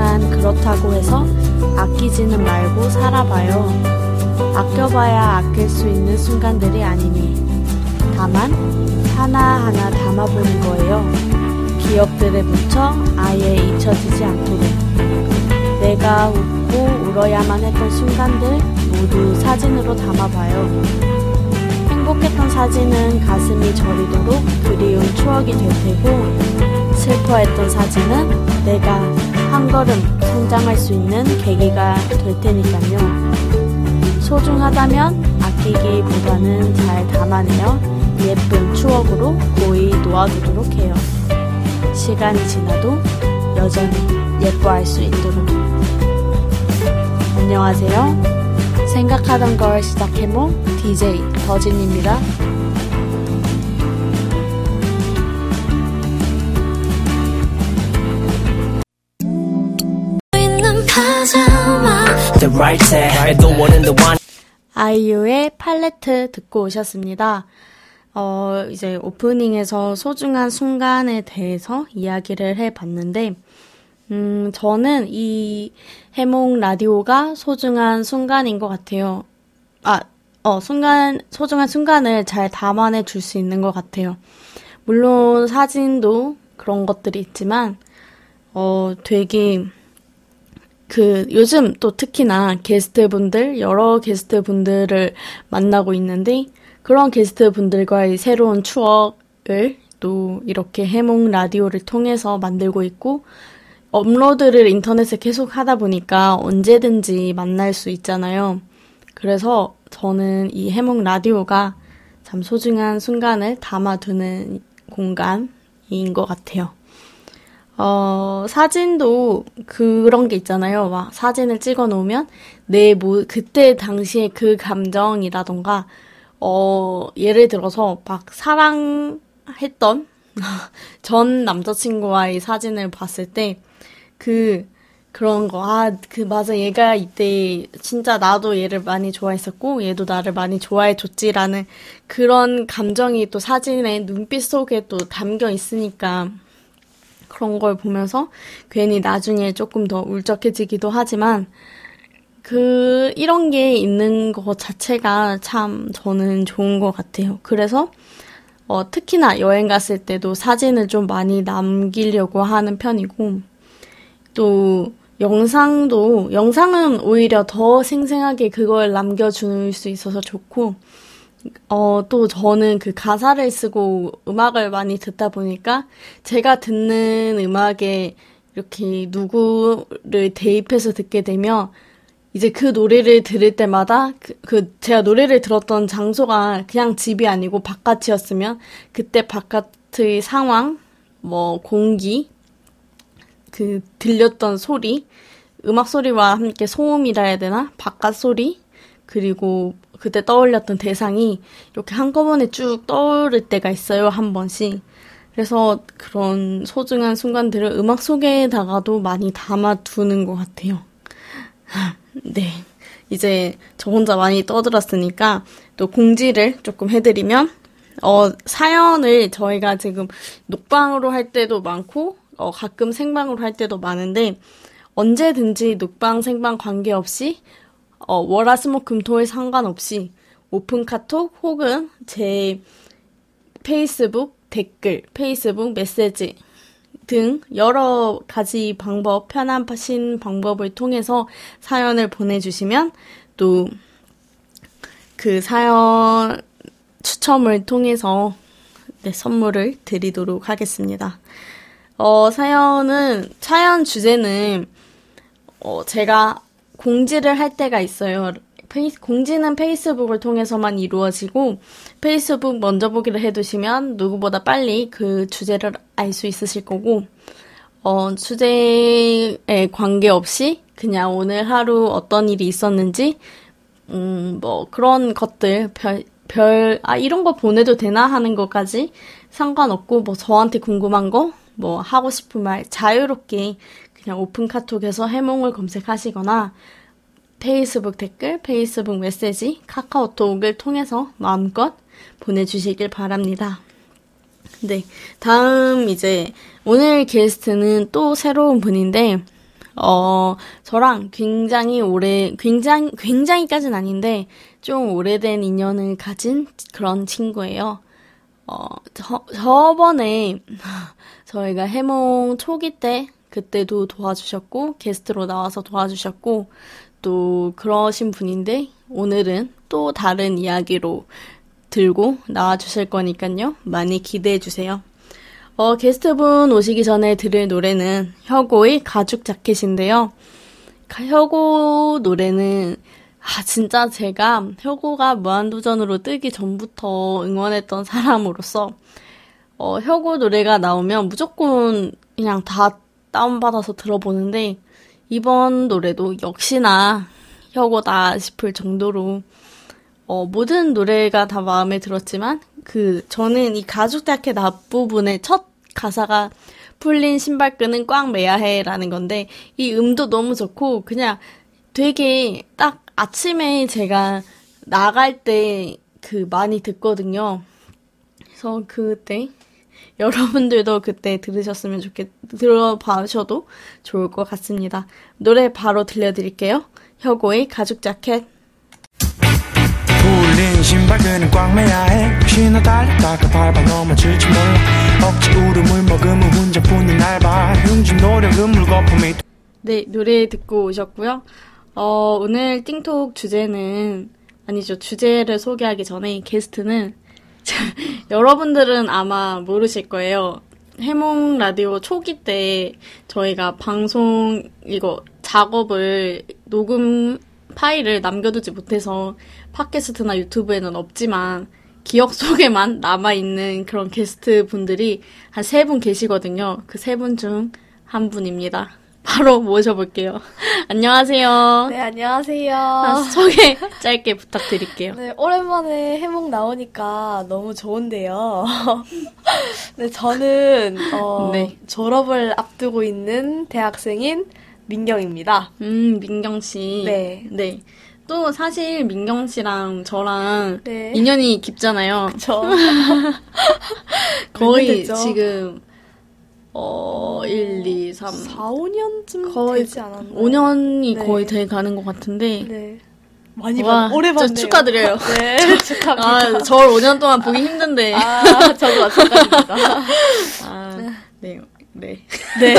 하지만 그렇다고 해서 아끼지는 말고 살아봐요. 아껴봐야 아낄 수 있는 순간들이 아니니 다만 하나하나 담아보는 거예요. 기억들에 묻혀 아예 잊혀지지 않도록 내가 웃고 울어야만 했던 순간들 모두 사진으로 담아봐요. 행복했던 사진은 가슴이 저리도록 그리운 추억이 될 테고, 슬퍼했던 사진은 내가 한 걸음 성장할 수 있는 계기가 될 테니까요. 소중하다면 아끼기보다는 잘 담아내어 예쁜 추억으로 고이 놓아두도록 해요. 시간이 지나도 여전히 예뻐할 수 있도록. 안녕하세요. 생각하던 걸 시작해모 DJ 더진입니다. 아이유의 팔레트 듣고 오셨습니다. 이제 오프닝에서 소중한 순간에 대해서 이야기를 해봤는데 저는 이 해몽 라디오가 소중한 순간인 것 같아요. 소중한 순간을 잘 담아내 줄 수 있는 것 같아요. 물론 사진도 그런 것들이 있지만, 되게, 요즘 또 특히나 게스트분들, 여러 게스트분들을 만나고 있는데, 그런 게스트분들과의 새로운 추억을 또 이렇게 해몽 라디오를 통해서 만들고 있고, 업로드를 인터넷에 계속 하다 보니까 언제든지 만날 수 있잖아요. 그래서 저는 이 해몽 라디오가 참 소중한 순간을 담아두는 공간인 것 같아요. 사진도 그런 게 있잖아요. 막 사진을 찍어 놓으면 그때 당시의 그 감정이라던가, 예를 들어서 막 사랑했던 전 남자친구와의 사진을 봤을 때, 그런 거, 맞아, 얘가 이때 진짜 나도 얘를 많이 좋아했었고 얘도 나를 많이 좋아해줬지라는 그런 감정이 또 사진의 눈빛 속에 또 담겨 있으니까, 그런 걸 보면서 괜히 나중에 조금 더 울적해지기도 하지만, 이런 게 있는 거 자체가 참 저는 좋은 것 같아요. 그래서 특히나 여행 갔을 때도 사진을 좀 많이 남기려고 하는 편이고, 또 영상은 오히려 더 생생하게 그걸 남겨줄 수 있어서 좋고, 또 저는 가사를 쓰고 음악을 많이 듣다 보니까 제가 듣는 음악에 이렇게 누구를 대입해서 듣게 되면 이제 그 노래를 들을 때마다 제가 노래를 들었던 장소가 그냥 집이 아니고 바깥이었으면 그때 바깥의 상황, 공기, 들렸던 소리, 음악 소리와 함께 소음이라 해야 되나? 바깥 소리? 그리고 그때 떠올렸던 대상이 이렇게 한꺼번에 쭉 떠오를 때가 있어요, 한 번씩. 그래서 그런 소중한 순간들을 음악 속에다가도 많이 담아두는 것 같아요. 네. 이제 저 혼자 많이 떠들었으니까 또 공지를 조금 해드리면, 사연을 저희가 지금 녹방으로 할 때도 많고, 가끔 생방으로 할 때도 많은데, 언제든지 녹방, 생방 관계없이, 월화수목금토에 상관없이 오픈 카톡 혹은 제 페이스북 댓글, 페이스북 메시지 등 여러 가지 방법, 편하신 방법을 통해서 사연을 보내주시면 또 그 사연 추첨을 통해서 선물을 드리도록 하겠습니다. 사연 주제는, 제가 공지를 할 때가 있어요. 공지는 페이스북을 통해서만 이루어지고, 페이스북 먼저 보기를 해두시면 누구보다 빨리 그 주제를 알 수 있으실 거고, 주제에 관계없이 그냥 오늘 하루 어떤 일이 있었는지, 그런 것들, 이런 거 보내도 되나 하는 것까지 상관없고, 저한테 궁금한 거, 하고 싶은 말 자유롭게 그냥 오픈 카톡에서 해몽을 검색하시거나 페이스북 댓글, 페이스북 메시지, 카카오톡을 통해서 마음껏 보내주시길 바랍니다. 네, 다음 오늘 게스트는 또 새로운 분인데, 저랑 굉장히 오래, 굉장히까진 아닌데, 좀 오래된 인연을 가진 그런 친구예요. 저번에 저희가 해몽 초기 때, 그때도 도와주셨고, 게스트로 나와서 도와주셨고, 또 그러신 분인데, 오늘은 또 다른 이야기로 들고 나와주실 거니까요. 많이 기대해주세요. 게스트분 오시기 전에 들을 노래는 혁오의 가죽 자켓인데요. 혁오 노래는 진짜 제가 혁오가 무한도전으로 뜨기 전부터 응원했던 사람으로서 혁오 노래가 나오면 무조건 그냥 다 다운받아서 들어보는데 이번 노래도 역시나 혁오다 싶을 정도로 모든 노래가 다 마음에 들었지만 저는 이 가죽 자켓 앞부분의 첫 가사가 풀린 신발끈은 꽉 매야 해 라는 건데 이 음도 너무 좋고 그냥 되게 딱 아침에 제가 나갈 때 많이 듣거든요. 그래서 그때 여러분들도 그때 들어봐셔도 좋을 것 같습니다. 노래 바로 들려드릴게요. 혁오의 가죽 자켓. 풀린 신발끈은 꽉 매야 해 신어 달렸다가 밟아 넘어질지 몰라 억지 울음을 머금은 혼자뿐인 알바 흉진 노력은 물거품이. 네, 노래 듣고 오셨고요. 오늘 띵톡 주제를 소개하기 전에 게스트는 여러분들은 아마 모르실 거예요. 해몽 라디오 초기 때 저희가 방송 녹음 파일을 남겨두지 못해서 팟캐스트나 유튜브에는 없지만 기억 속에만 남아있는 그런 게스트 분들이 한 3분 계시거든요. 그 3분 중 한 분입니다. 바로 모셔볼게요. 안녕하세요. 네, 안녕하세요. 소개 짧게 부탁드릴게요. 네, 오랜만에 해몽 나오니까 너무 좋은데요. 네, 저는 졸업을 앞두고 있는 대학생인 민경입니다. 민경 씨. 네. 네. 또 사실 민경 씨랑 저랑 네. 인연이 깊잖아요. 그쵸. 거의 지금 1, 2, 3, 4, 5년쯤 거의 되지 않았나요? 5년이 네. 거의 돼 가는 것 같은데. 네. 많이 오래 봤네요. 축하드려요. 네, 축하합니다. 저를 5년 동안 보기 힘든데. 저도 마찬가지입니다. 네. 네. 네.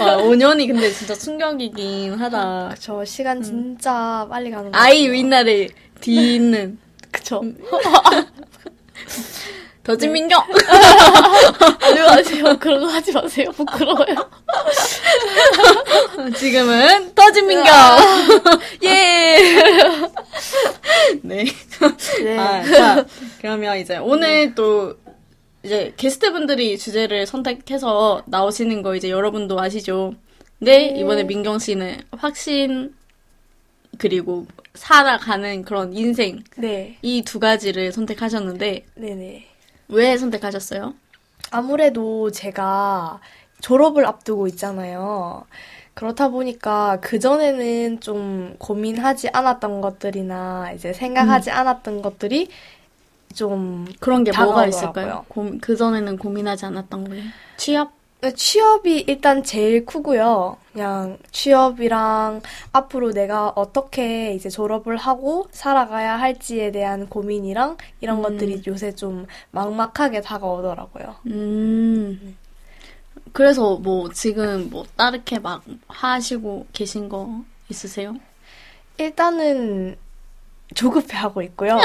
5년이 근데 진짜 충격이긴 하다. 그쵸. 시간 진짜 빨리 가는 거. 아이 윗날에 뒤는. 그쵸. 더진 민경! 하지 마세요. 그런 거 하지 마세요. 부끄러워요. 지금은 더진 민경! 예! 네. 네. 자, 그러면 이제 오늘 또 이제 게스트분들이 주제를 선택해서 나오시는 거 이제 여러분도 아시죠? 네, 이번에 민경 씨는 확신 그리고 살아가는 그런 인생 네. 이 두 가지를 선택하셨는데 네네. 왜 선택하셨어요? 아무래도 제가 졸업을 앞두고 있잖아요. 그렇다 보니까 그전에는 좀 고민하지 않았던 것들이나 이제 생각하지 않았던 것들이 좀 그런 게 뭐가 있을까요? 그전에는 고민하지 않았던 거예요? 취업? 취업이 일단 제일 크고요. 그냥 취업이랑 앞으로 내가 어떻게 이제 졸업을 하고 살아가야 할지에 대한 고민이랑 이런 것들이 요새 좀 막막하게 다가오더라고요. 그래서 지금 다르게 막 하시고 계신 거 있으세요? 일단은 조급해하고 있고요.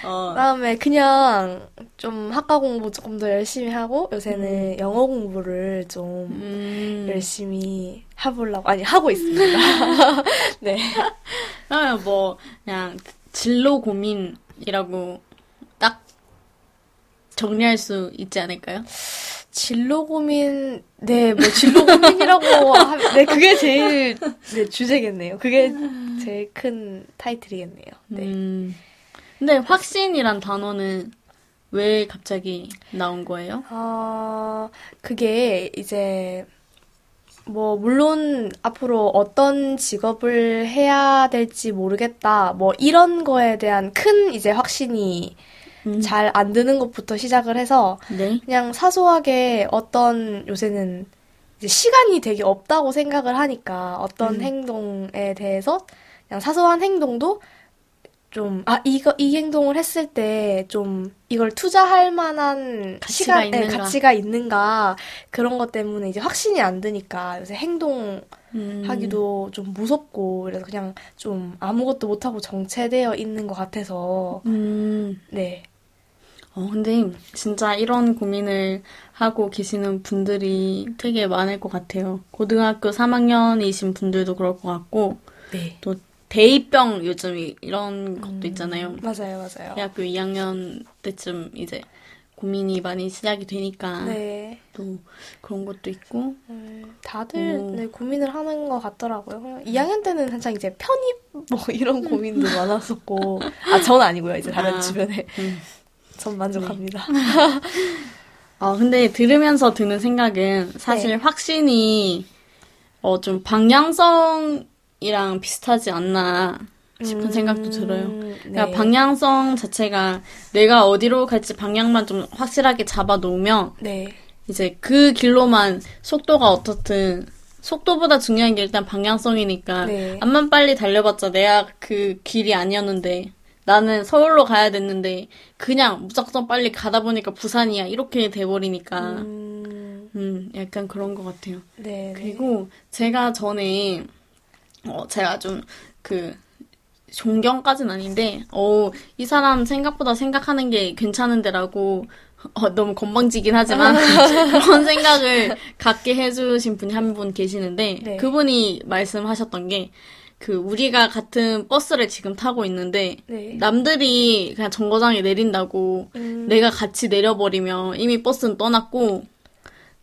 그다음에 그냥 좀 학과 공부 조금 더 열심히 하고 요새는 영어 공부를 좀 열심히 하고 있습니다. 네. 그러면 그냥 진로 고민이라고 딱 정리할 수 있지 않을까요? 진로 고민, 네, 진로 고민이라고 네, 그게 제일, 네, 주제겠네요. 그게 제일 큰 타이틀이겠네요. 네. 근데 확신이란 단어는 왜 갑자기 나온 거예요? 그게 이제, 물론 앞으로 어떤 직업을 해야 될지 모르겠다, 이런 거에 대한 큰 이제 확신이 잘 안 드는 것부터 시작을 해서 네? 그냥 사소하게 요새는 이제 시간이 되게 없다고 생각을 하니까 어떤 행동에 대해서 그냥 사소한 행동도 좀, 아, 이 행동을 했을 때 좀 이걸 투자할 만한 가치가, 가치가 있는가, 그런 것 때문에 이제 확신이 안 드니까 요새 행동하기도 좀 무섭고, 그래서 그냥 좀 아무것도 못하고 정체되어 있는 것 같아서, 네. 근데 진짜 이런 고민을 하고 계시는 분들이 되게 많을 것 같아요. 고등학교 3학년이신 분들도 그럴 것 같고, 네. 또 대입병 요즘 이런 것도 있잖아요. 맞아요, 맞아요. 대학교 2학년 때쯤 이제 고민이 많이 시작이 되니까 네. 또 그런 것도 있고 다들 네, 고민을 하는 것 같더라고요. 2학년 때는 한창 이제 편입 뭐 이런 고민도 많았었고 아, 전 아니고요. 이제 다른 주변에 전 만족합니다. 네. 근데 들으면서 드는 생각은 사실 네. 확신이 좀 방향성 이랑 비슷하지 않나 싶은 생각도 들어요. 그러니까 네. 방향성 자체가 내가 어디로 갈지 방향만 좀 확실하게 잡아놓으면 네. 이제 그 길로만 속도가 어떻든 속도보다 중요한 게 일단 방향성이니까 네. 암만 빨리 달려봤자 내가 그 길이 아니었는데 나는 서울로 가야 됐는데 그냥 무작정 빨리 가다 보니까 부산이야 이렇게 돼버리니까 약간 그런 것 같아요. 네, 그리고 네. 제가 전에 제가 좀, 존경까진 아닌데, 이 사람 생각보다 생각하는 게 괜찮은데라고, 너무 건방지긴 하지만, 그런 생각을 갖게 해주신 분이 한 분 계시는데, 네. 그분이 말씀하셨던 게, 우리가 같은 버스를 지금 타고 있는데, 네. 남들이 그냥 정거장에 내린다고, 내가 같이 내려버리면 이미 버스는 떠났고,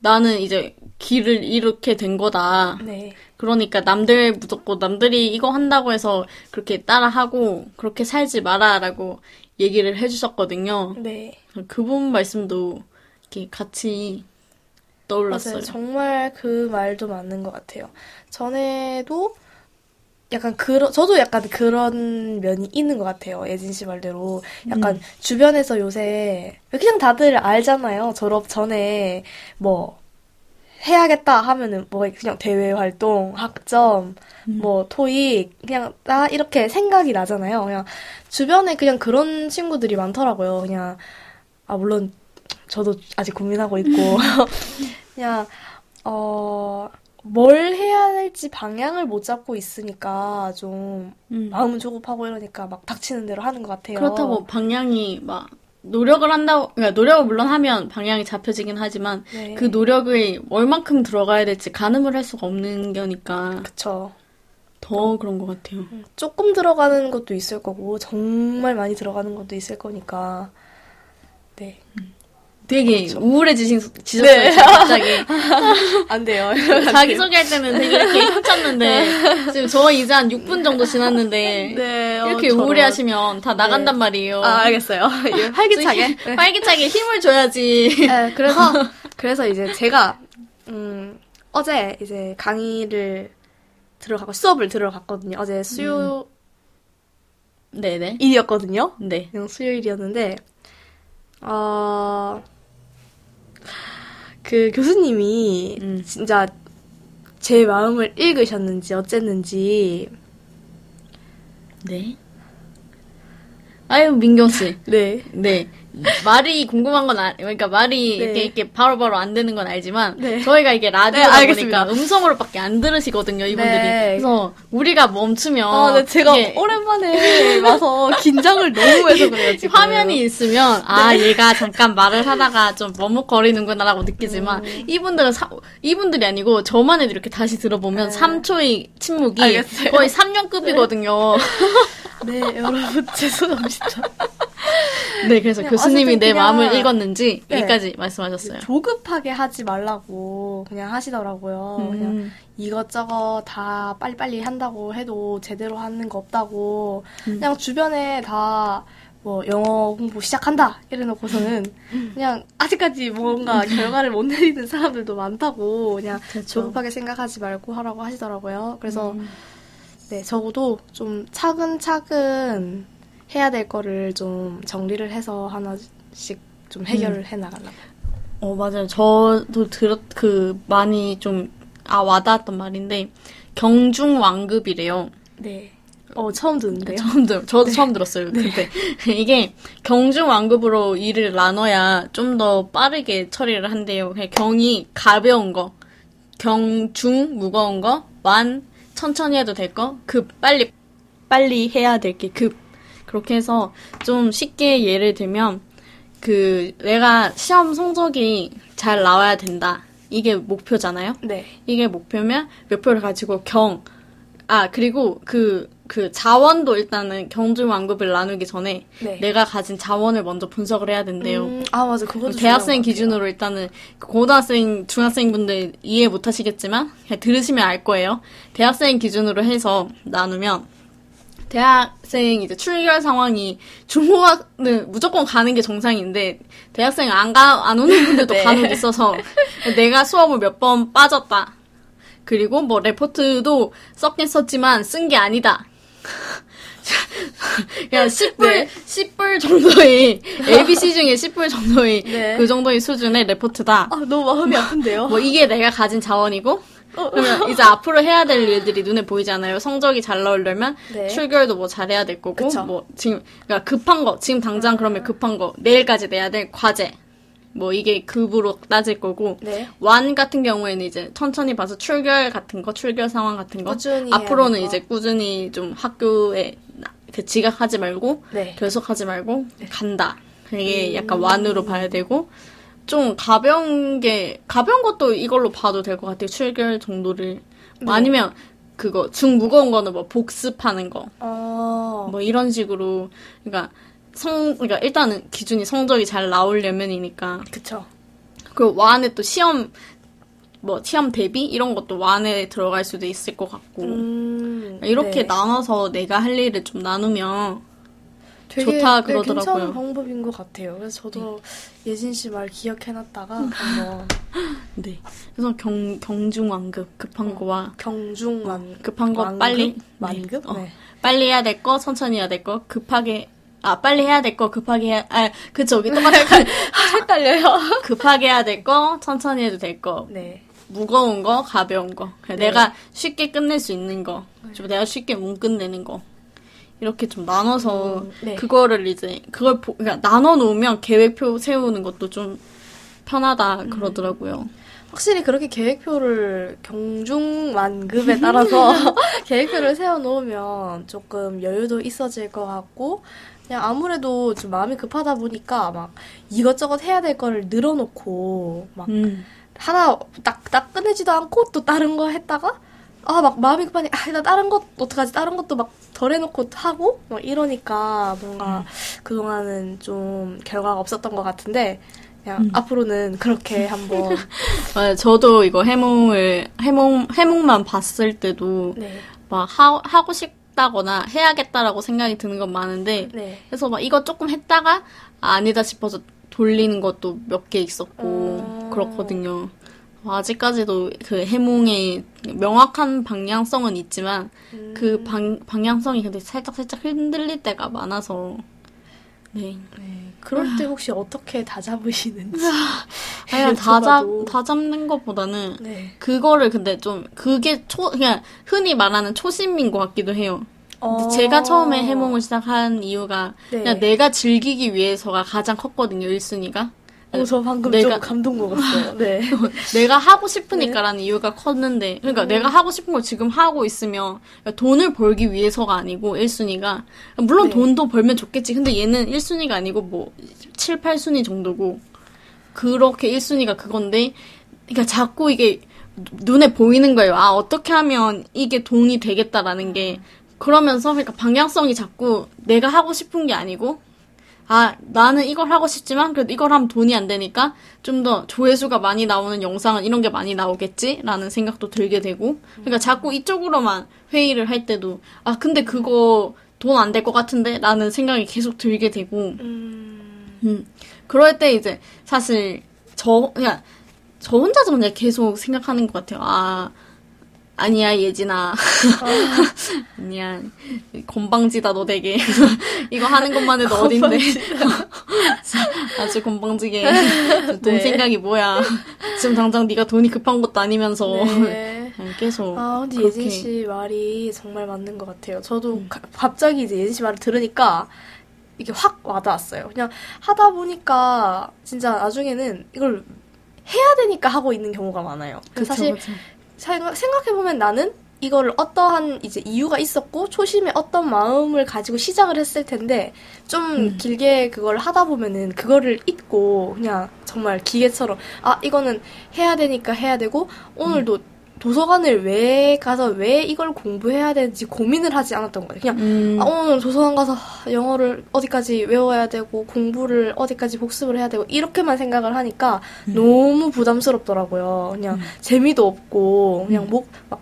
나는 이제 길을 잃게 된 거다. 네. 그러니까 남들이 이거 한다고 해서 그렇게 따라하고 그렇게 살지 마라라고 얘기를 해주셨거든요. 네. 그분 말씀도 이렇게 같이 떠올랐어요. 맞아요. 정말 그 말도 맞는 것 같아요. 전에도 약간 저도 약간 그런 면이 있는 것 같아요. 예진 씨 말대로. 약간 주변에서 요새, 그냥 다들 알잖아요. 졸업 전에, 해야겠다 하면은, 그냥 대외 활동, 학점, 토익, 그냥 다 이렇게 생각이 나잖아요. 그냥 주변에 그냥 그런 친구들이 많더라고요. 그냥, 아, 물론 저도 아직 고민하고 있고, 그냥, 뭘 해야 할지 방향을 못 잡고 있으니까 좀 마음은 조급하고 이러니까 막 닥치는 대로 하는 것 같아요. 그렇다고 방향이 막 노력을 한다고 그러니까 노력을 물론 하면 방향이 잡혀지긴 하지만 네. 그 노력이 얼만큼 들어가야 될지 가늠을 할 수가 없는 거니까 그쵸. 더 그런 것 같아요. 조금 들어가는 것도 있을 거고 정말 많이 들어가는 것도 있을 거니까 네. 되게 그렇죠. 우울해지셨어요. 네. 갑자기. 안 돼요. 자기소개할 때는 되게 이렇게 힘찼는데 지금 저 이제 한 6분 정도 지났는데 네, 이렇게 우울해하시면 다 나간단 네. 말이에요. 아, 알겠어요. 활기차게. 네. 활기차게 힘을 줘야지. 네, 그래서 이제 제가 어제 이제 강의를 들어가고 수업을 들어갔거든요. 어제 네네. 일이었거든요. 네. 수요일이었는데 그 교수님이 진짜 제 마음을 읽으셨는지 어쨌는지 네 아유 민경씨 네 말이 궁금한 건 그러니까 말이 네. 이렇게 바로바로 안 되는 건 알지만 네. 저희가 이게 라디오다 네, 보니까 음성으로밖에 안 들으시거든요 이분들이 네. 그래서 우리가 멈추면 네, 제가 오랜만에 와서 긴장을 너무 해서 그래요 지금. 화면이 있으면 아 네. 얘가 잠깐 말을 하다가 좀 머뭇거리는구나라고 느끼지만 이분들은 이분들이 아니고 저만 해도 이렇게 다시 들어보면 3초의 침묵이 알겠어요. 거의 3년급이거든요 네, 네 여러분 죄송합니다 네, 그래서 교수님이 내 마음을 읽었는지 네. 여기까지 말씀하셨어요. 조급하게 하지 말라고 그냥 하시더라고요. 그냥 이것저것 다 빨리빨리 한다고 해도 제대로 하는 거 없다고 그냥 주변에 다 영어 공부 시작한다 이래놓고서는 그냥 아직까지 뭔가 결과를 못 내리는 사람들도 많다고 그냥 그렇죠. 조급하게 생각하지 말고 하라고 하시더라고요. 그래서 네, 적어도 좀 차근차근 해야 될 거를 좀 정리를 해서 하나씩 좀 해결을 해나가려고. 맞아요. 저도 많이 좀, 와닿았던 말인데, 경중왕급이래요. 네. 처음 듣는데요? 저도 네. 처음 들었어요. 네. 근데 이게 경중왕급으로 일을 나눠야 좀 더 빠르게 처리를 한대요. 경이 가벼운 거, 경중 무거운 거, 완 천천히 해도 될 거, 급 빨리 해야 될 게 급. 그렇게 해서 좀 쉽게 예를 들면 내가 시험 성적이 잘 나와야 된다. 이게 목표잖아요? 네. 이게 목표면 목표를 가지고 그리고 그 자원도 일단은 경중왕급을 나누기 전에 네. 내가 가진 자원을 먼저 분석을 해야 된대요. 맞아. 그것도 대학생 기준으로 일단은 고등학생, 중학생분들 이해 못 하시겠지만 그냥 들으시면 알 거예요. 대학생 기준으로 해서 나누면 대학생 이제 출결 상황이 중고학은 무조건 가는 게 정상인데 대학생 안 오는 분들도 네. 간혹 있어서 내가 수업을 몇 번 빠졌다. 그리고 레포트도 썼긴 썼지만 쓴 게 아니다. 그냥 10불 정도의 ABC 중에 10불 정도의 네. 그 정도의 수준의 레포트다. 너무 마음이 아픈데요. 이게 내가 가진 자원이고 그러면 이제 앞으로 해야 될 일들이 눈에 보이잖아요. 성적이 잘 나오려면 네. 출결도 잘해야 될 거고 그쵸. 지금 그러니까 급한 거 지금 당장 그러면 급한 거 내일까지 내야 될 과제 이게 급으로 따질 거고 네. 완 같은 경우에는 이제 천천히 봐서 출결 상황 같은 거 꾸준히 앞으로는 이제 꾸준히 좀 학교에 지각하지 말고 네. 결석하지 말고 네. 간다. 이게 약간 완으로 봐야 되고. 좀 가벼운 것도 이걸로 봐도 될 것 같아요. 출결 정도를. 네. 아니면, 무거운 거는 복습하는 거. 이런 식으로. 그러니까 일단은 기준이 성적이 잘 나오려면이니까. 그쵸. 그리고 완에 또 시험 대비? 이런 것도 완에 들어갈 수도 있을 것 같고. 이렇게 네. 나눠서 내가 할 일을 좀 나누면. 되게 좋다 그러더라고요. 괜찮은 방법인 것 같아요. 그래서 저도 네. 예진 씨 말 기억해놨다가 한번. 네. 그래서 경중완급 급한 거와 경중완급 급한 거 빨리 완급 네. 빨리 해야 될 거 천천히 해야 될 거 급하게 빨리 해야 될 거 급하게 해야 저기 똑같아요. 헷갈려요. 급하게 해야 될 거 천천히 해도 될 거. 네. 무거운 거 가벼운 거. 네. 내가 쉽게 끝낼 수 있는 거. 좀 내가 쉽게 못 끝내는 거. 이렇게 좀 나눠서 네. 그러니까 나눠 놓으면 계획표 세우는 것도 좀 편하다 그러더라고요. 확실히 그렇게 계획표를 경중완급에 따라서 계획표를 세워 놓으면 조금 여유도 있어질 것 같고 그냥 아무래도 좀 마음이 급하다 보니까 막 이것저것 해야 될 거를 늘어놓고 막 하나 딱 끝내지도 않고 또 다른 거 했다가 마음이 급하니, 나 다른 것, 어떡하지? 다른 것도 덜 해놓고 하고? 이러니까, 뭔가, 그동안은 좀, 결과가 없었던 것 같은데, 그냥, 앞으로는 그렇게 한번. 맞아요. 저도 이거 해몽만 봤을 때도, 네. 하고 싶다거나, 해야겠다라고 생각이 드는 건 많은데, 네. 그래서 이거 조금 했다가, 아니다 싶어서 돌리는 것도 몇 개 있었고, 그렇거든요. 아직까지도 해몽의 명확한 방향성은 있지만 방향성이 근데 살짝 흔들릴 때가 많아서 네. 그럴 때 혹시 어떻게 다 잡으시는지 그냥 다 잡는 것보다는 네. 그거를 근데 좀 그게 그냥 흔히 말하는 초심인 것 같기도 해요. 제가 처음에 해몽을 시작한 이유가 네. 그냥 내가 즐기기 위해서가 가장 컸거든요. 1순위가 저 방금 좀 감동 먹었어요. 네. 내가 하고 싶으니까라는 네. 이유가 컸는데, 그러니까 내가 하고 싶은 걸 지금 하고 있으면, 돈을 벌기 위해서가 아니고, 1순위가. 물론 네. 돈도 벌면 좋겠지. 근데 얘는 1순위가 아니고, 7, 8순위 정도고. 그렇게 1순위가 그건데, 그러니까 자꾸 이게 눈에 보이는 거예요. 어떻게 하면 이게 돈이 되겠다라는 게. 그러면서, 그러니까 방향성이 자꾸 내가 하고 싶은 게 아니고, 나는 이걸 하고 싶지만 그래도 이걸 하면 돈이 안 되니까 좀 더 조회수가 많이 나오는 영상은 이런 게 많이 나오겠지라는 생각도 들게 되고 그러니까 자꾸 이쪽으로만 회의를 할 때도 근데 그거 돈 안 될 것 같은데? 라는 생각이 계속 들게 되고 그럴 때 이제 사실 저 혼자서 그냥 계속 생각하는 것 같아요. 아니야, 예진아. 아니야. 건방지다, 너 되게. 이거 하는 것만 해도 어딘데. 아주 건방지게 돈 네. 생각이 뭐야. 지금 당장 네가 돈이 급한 것도 아니면서 네. 계속. 아 근데 그렇게. 예진 씨 말이 정말 맞는 것 같아요. 저도 갑자기 이제 예진 씨 말을 들으니까 이게 확 와닿았어요. 그냥 하다 보니까 진짜 나중에는 이걸 해야 되니까 하고 있는 경우가 많아요. 그쵸, 사실 그쵸. 생각해보면 나는 이거를 어떠한 이제 이유가 있었고 초심에 어떤 마음을 가지고 시작을 했을 텐데 좀 길게 그걸 하다 보면은 그거를 잊고 그냥 정말 기계처럼 아 이거는 해야 되니까 해야 되고 오늘도 도서관을 왜 가서 왜 이걸 공부해야 되는지 고민을 하지 않았던 거예요. 그냥 아, 오늘 도서관 가서 영어를 어디까지 외워야 되고 공부를 어디까지 복습을 해야 되고 이렇게만 생각을 하니까 너무 부담스럽더라고요. 그냥 재미도 없고 그냥 막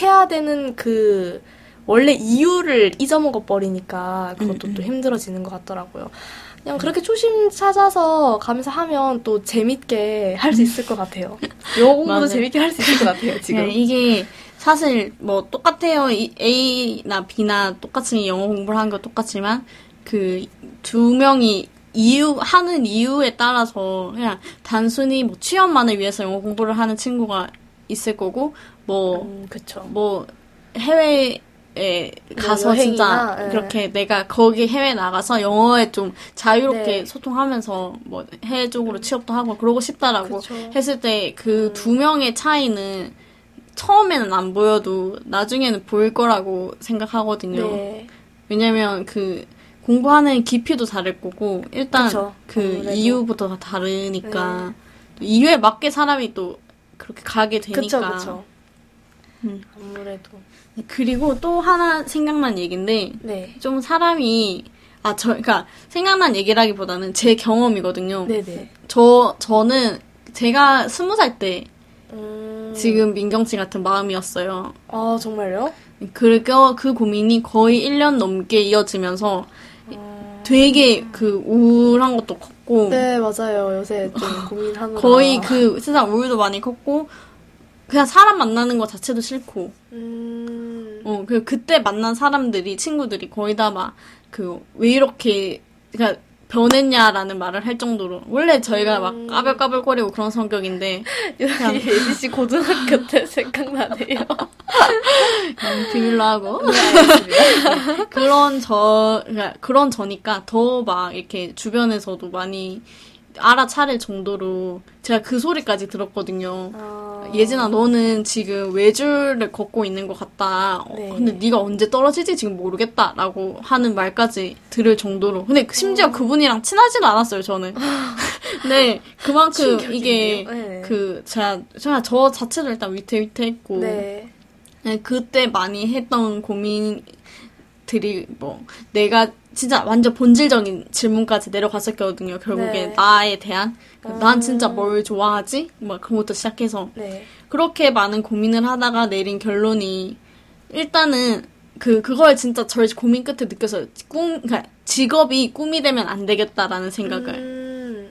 해야 되는 그 원래 이유를 잊어먹어 버리니까 그것도 또 힘들어지는 것 같더라고요. 그냥 그렇게 초심 찾아서 가면서 하면 또 재밌게 할 수 있을 것 같아요. 영어 공부도 재밌게 할 수 있을 것 같아요, 지금. 네, 이게 사실 뭐 똑같아요. A나 B나 똑같이 영어 공부를 하는 거 똑같지만 그 두 명이 하는 이유에 따라서 그냥 단순히 뭐 취업만을 위해서 영어 공부를 하는 친구가 있을 거고 그쵸. 뭐 해외에 가서 여행이나, 진짜 네. 그렇게 내가 거기 해외 나가서 영어에 좀 자유롭게 네. 소통하면서 뭐 해외 쪽으로 취업도 하고 그러고 싶다라고 그쵸. 했을 때 그 두 명의 차이는 처음에는 안 보여도 나중에는 보일 거라고 생각하거든요. 네. 왜냐면 그 공부하는 깊이도 다를 거고 일단 그쵸. 그 이유부터 다 다르니까 네. 이유에 맞게 사람이 또 그렇게 가게 되니까. 그쵸. 아무래도. 그리고 또 하나 생각난 얘기인데 네. 좀 사람이 그러니까 생각난 얘기라기보다는 제 경험이거든요. 네네. 저는 제가 20살 때 지금 민경 씨 같은 마음이었어요. 아 정말요? 그 고민이 거의 1년 넘게 이어지면서 되게 그 우울한 것도 컸고. 네 맞아요. 요새 좀 고민하느라. 거의 그 세상 우울도 많이 컸고. 그냥 사람 만나는 거 자체도 싫고, 그때 만난 사람들이, 친구들이 거의 다 막, 왜 이렇게, 그러니까 변했냐라는 말을 할 정도로. 원래 저희가 막 까불까불거리고 그런 성격인데. 예지 씨 고등학교 때 생각나네요. 비밀로 하고. 그런 저니까 더 막 이렇게 주변에서도 많이 알아차릴 정도로 제가 그 소리까지 들었거든요. 예진아 너는 지금 외줄을 걷고 있는 것 같다. 네. 근데 네가 언제 떨어질지 지금 모르겠다 라고 하는 말까지 들을 정도로. 근데 심지어 그분이랑 친하지도 않았어요 저는. 네 그만큼 충격이네요. 이게 네. 제가 저 자체도 일단 위태위태했고 네. 네, 그때 많이 했던 고민들이 내가 진짜 완전 본질적인 질문까지 내려갔었거든요. 결국엔 네. 나에 대한 난 진짜 뭘 좋아하지? 막 그런 것도 시작해서 네. 그렇게 많은 고민을 하다가 내린 결론이 일단은 그걸 진짜 저의 고민 끝에 느껴서 그러니까 직업이 꿈이 되면 안 되겠다라는 생각을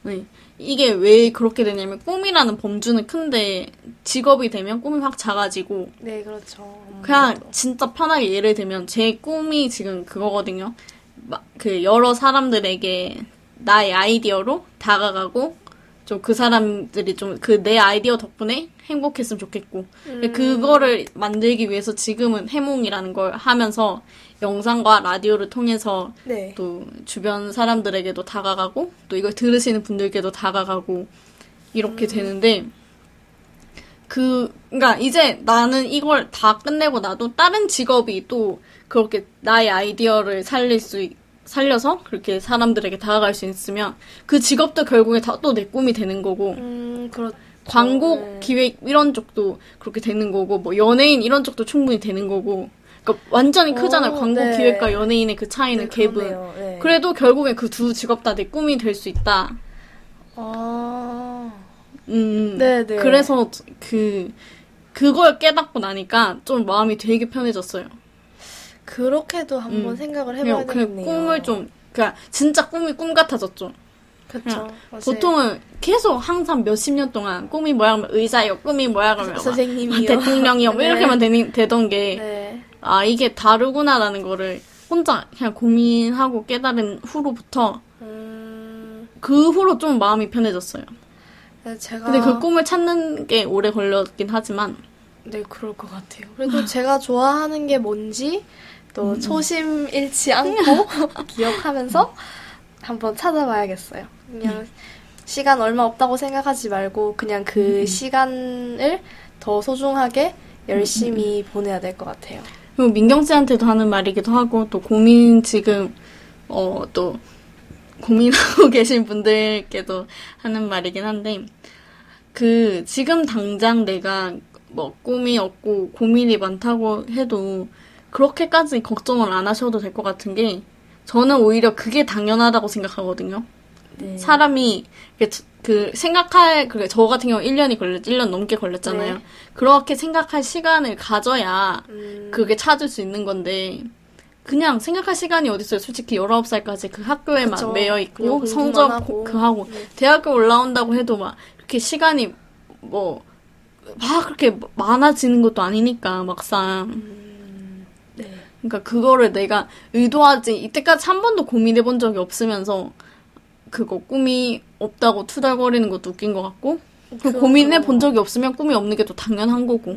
네. 이게 왜 그렇게 되냐면 꿈이라는 범주는 큰데 직업이 되면 꿈이 확 작아지고 네 그렇죠 그냥 진짜 편하게 예를 들면 제 꿈이 지금 그거거든요. 여러 사람들에게 나의 아이디어로 다가가고 좀 그 사람들이 좀 내 아이디어 덕분에 행복했으면 좋겠고 그거를 만들기 위해서 지금은 해몽이라는 걸 하면서 영상과 라디오를 통해서 네. 또 주변 사람들에게도 다가가고 또 이걸 들으시는 분들께도 다가가고 이렇게 되는데 그러니까 이제 나는 이걸 다 끝내고 나도 다른 직업이 또 그렇게 나의 아이디어를 살려서 그렇게 사람들에게 다가갈 수 있으면 그 직업도 결국에 다 또 내 꿈이 되는 거고 그렇죠. 광고 네. 기획 이런 쪽도 그렇게 되는 거고 뭐 연예인 이런 쪽도 충분히 되는 거고 그러니까 완전히 크잖아요. 광고 네. 기획과 연예인의 그 차이는 네, 갭은. 네. 그래도 결국엔 그 두 직업 다 내 꿈이 될 수 있다. 아. 네, 네. 그래서 그걸 깨닫고 나니까 좀 마음이 되게 편해졌어요. 그렇게도 한번 생각을 해봐야겠네요. 꿈을 좀 그러니까 진짜 꿈이 꿈 같아졌죠. 그렇죠. 보통은 계속 항상 몇십 년 동안 꿈이 뭐야 하면 의사요, 꿈이 뭐야 하면 선생님이요, 대통령이요, 네. 이렇게만 되던 게 네. 아 이게 다르구나라는 거를 혼자 그냥 고민하고 깨달은 후로부터 그 후로 좀 마음이 편해졌어요. 근데 그 꿈을 찾는 게 오래 걸렸긴 하지만 네, 그럴 것 같아요. 그래도 제가 좋아하는 게 뭔지 또 초심 잃지 않고 기억하면서 한번 찾아봐야겠어요. 그냥 시간 얼마 없다고 생각하지 말고 그냥 그 시간을 더 소중하게 열심히 보내야 될 것 같아요. 그리고 민경 씨한테도 하는 말이기도 하고 또 고민 지금 또 고민하고 계신 분들께도 하는 말이긴 한데 그 지금 당장 내가 뭐 꿈이 없고 고민이 많다고 해도 그렇게까지 걱정을 안 하셔도 될 것 같은 게 저는 오히려 그게 당연하다고 생각하거든요. 네. 사람이 그 생각할 저 같은 경우 1년 넘게 걸렸잖아요. 네. 그렇게 생각할 시간을 가져야 그게 찾을 수 있는 건데 그냥 생각할 시간이 어딨어요. 솔직히 19살까지 그 학교에 막 매여 있고 성적 그 하고 네. 대학교 올라온다고 해도 막 이렇게 시간이 막 그렇게 많아지는 것도 아니니까 막상 네. 그러니까 그거를 내가 의도하지 이때까지 한 번도 고민해 본 적이 없으면서 그거 꿈이 없다고 투덜거리는 것도 웃긴 것 같고 고민해 본 적이 없으면 꿈이 없는 게 또 당연한 거고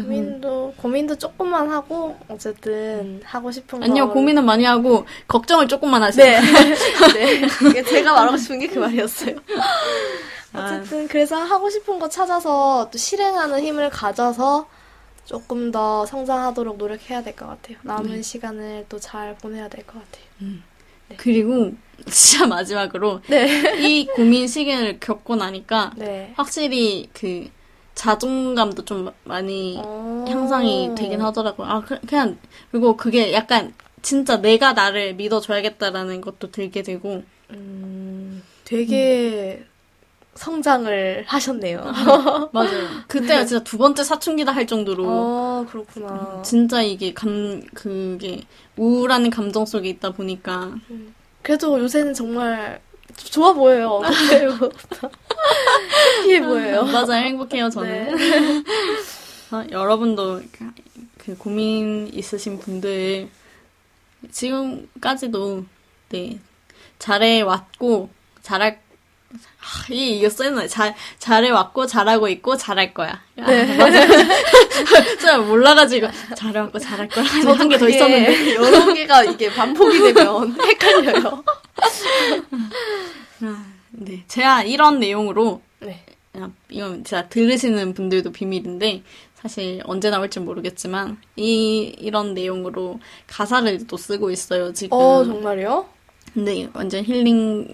고민도 조금만 하고 어쨌든 하고 싶은 거 아니요 고민은 많이 하고 걱정을 조금만 하세요. 네, 네. 제가 말하고 싶은 게 그 말이었어요. 어쨌든 그래서 하고 싶은 거 찾아서 또 실행하는 힘을 가져서 조금 더 성장하도록 노력해야 될 것 같아요. 남은 시간을 또 잘 보내야 될 것 같아요. 네. 그리고 진짜 마지막으로 이 고민 시기를 겪고 나니까 확실히 그 자존감도 좀 많이 향상이 되긴 하더라고요. 그리고 그게 약간 진짜 내가 나를 믿어줘야겠다라는 것도 들게 되고 되게 성장을 하셨네요. 맞아요. 그때가 진짜 두 번째 사춘기다 할 정도로 그렇구나. 진짜 이게 그게 우울한 감정 속에 있다 보니까 그래도 요새는 정말 좋아 보여요. 행복해 보여요. 맞아요. 행복해요. 저는. 네. 여러분도 그 고민 있으신 분들 지금까지도 네, 잘해왔고 잘해왔고 잘하고 있고 잘할 거야. 네. 맞아요. 잘 몰라가지고 잘해왔고 잘할 거야. 저도 한 개 더 있었는데 여러 개가 이게 반복이 되면 헷갈려요. 네, 제가 이런 내용으로 이건 제가 들으시는 분들도 비밀인데 사실 언제 나올지 모르겠지만 이런 내용으로 가사를 또 쓰고 있어요 지금. 정말요? 네, 완전 힐링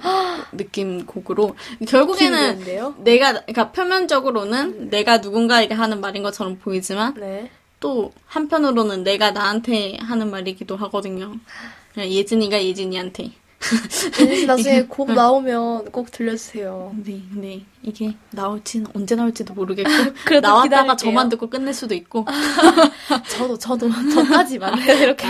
느낌 곡으로 결국에는 내가 그러니까 표면적으로는 내가 누군가에게 하는 말인 것처럼 보이지만 또 한편으로는 내가 나한테 하는 말이기도 하거든요. 예진이가 예진이한테. 나중에 곡 나오면 꼭 들려주세요. 네. 이게 언제 나올지도 모르겠고 나왔다가 기다릴게요. 저만 듣고 끝낼 수도 있고 저도 저까지만 이렇게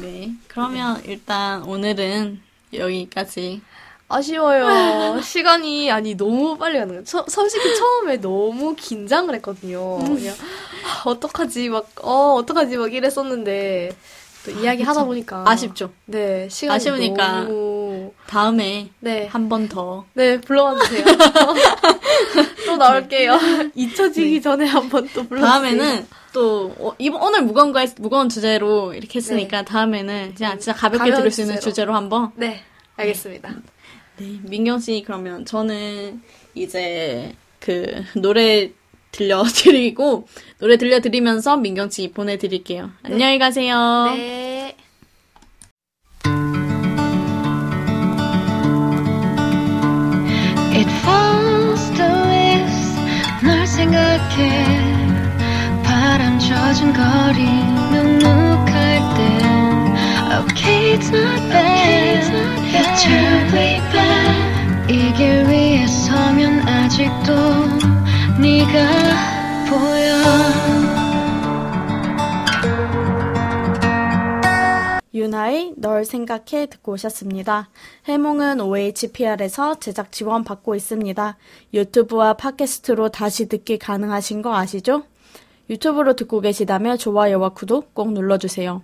네. 그러면 일단 오늘은 여기까지. 아쉬워요. 시간이 너무 빨리 가는 거예요. 솔직히 처음에 너무 긴장을 했거든요. 그냥 어떡하지 막 이랬었는데 또 이야기 하다 보니까 아쉽죠. 네, 시간이 아쉬우니까 너무... 다음에 한 번 더 불러와 주세요. 또 나올게요. 잊혀지기 전에 한 번 또 불러주세요. 다음에는 또 오늘 무거운 주제로 이렇게 했으니까 다음에는 그냥 진짜 가볍게 들을 수 있는 주제로 한번. 네, 알겠습니다. 네, 민경 씨 그러면 저는 이제 그 노래 들려드리면서 민경 씨 보내드릴게요. 네. 안녕히 가세요. 네. It falls to waves 널 생각해 바람 젖은 거리 눅눅할 땐 Okay, it's not bad Turn way back 이 길 위에 서면 아직도 네가 보여. 유나의 널 생각해 듣고 오셨습니다. 해몽은 OHPR에서 제작 지원 받고 있습니다. 유튜브와 팟캐스트로 다시 듣기 가능하신 거 아시죠? 유튜브로 듣고 계시다면 좋아요와 구독 꼭 눌러주세요.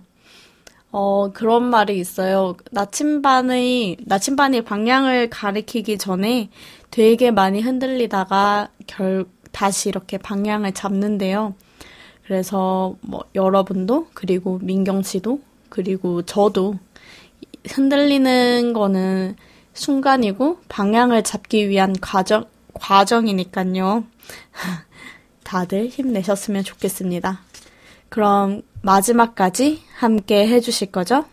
그런 말이 있어요. 나침반이 방향을 가리키기 전에 되게 많이 흔들리다가 다시 이렇게 방향을 잡는데요. 그래서 여러분도, 그리고 민경 씨도, 그리고 저도 흔들리는 거는 순간이고 방향을 잡기 위한 과정이니까요. 다들 힘내셨으면 좋겠습니다. 그럼 마지막까지 함께 해주실 거죠?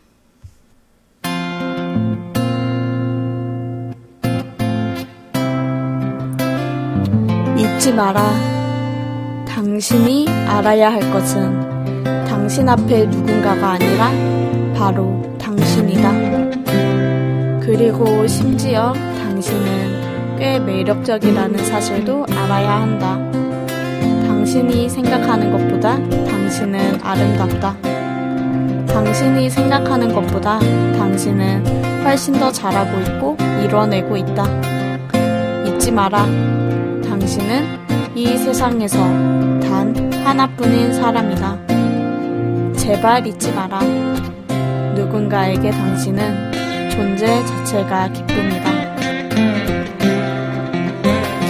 잊지 마라. 당신이 알아야 할 것은 당신 앞에 누군가가 아니라 바로 당신이다. 그리고 심지어 당신은 꽤 매력적이라는 사실도 알아야 한다. 당신이 생각하는 것보다 당신은 아름답다. 당신이 생각하는 것보다 당신은 훨씬 더 잘하고 있고 이뤄내고 있다. 잊지 마라. 당신은 이 세상에서 단 하나뿐인 사람이다. 제발 잊지 마라. 누군가에게 당신은 존재 자체가 기쁨이다.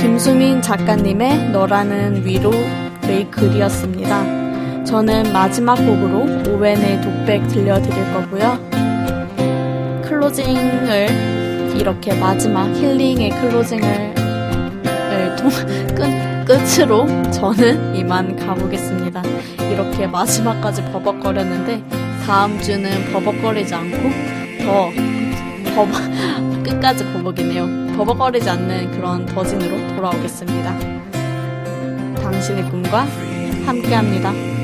김수민 작가님의 너라는 위로 의 글이었습니다. 저는 마지막 곡으로 오웬의 독백 들려드릴 거고요. 클로징을 이렇게 마지막 힐링의 클로징을 끝으로 저는 이만 가보겠습니다. 이렇게 마지막까지 버벅거렸는데 다음 주는 버벅거리지 않고 끝까지 버벅이네요. 버벅거리지 않는 그런 더진으로 돌아오겠습니다. 당신의 꿈과 함께합니다.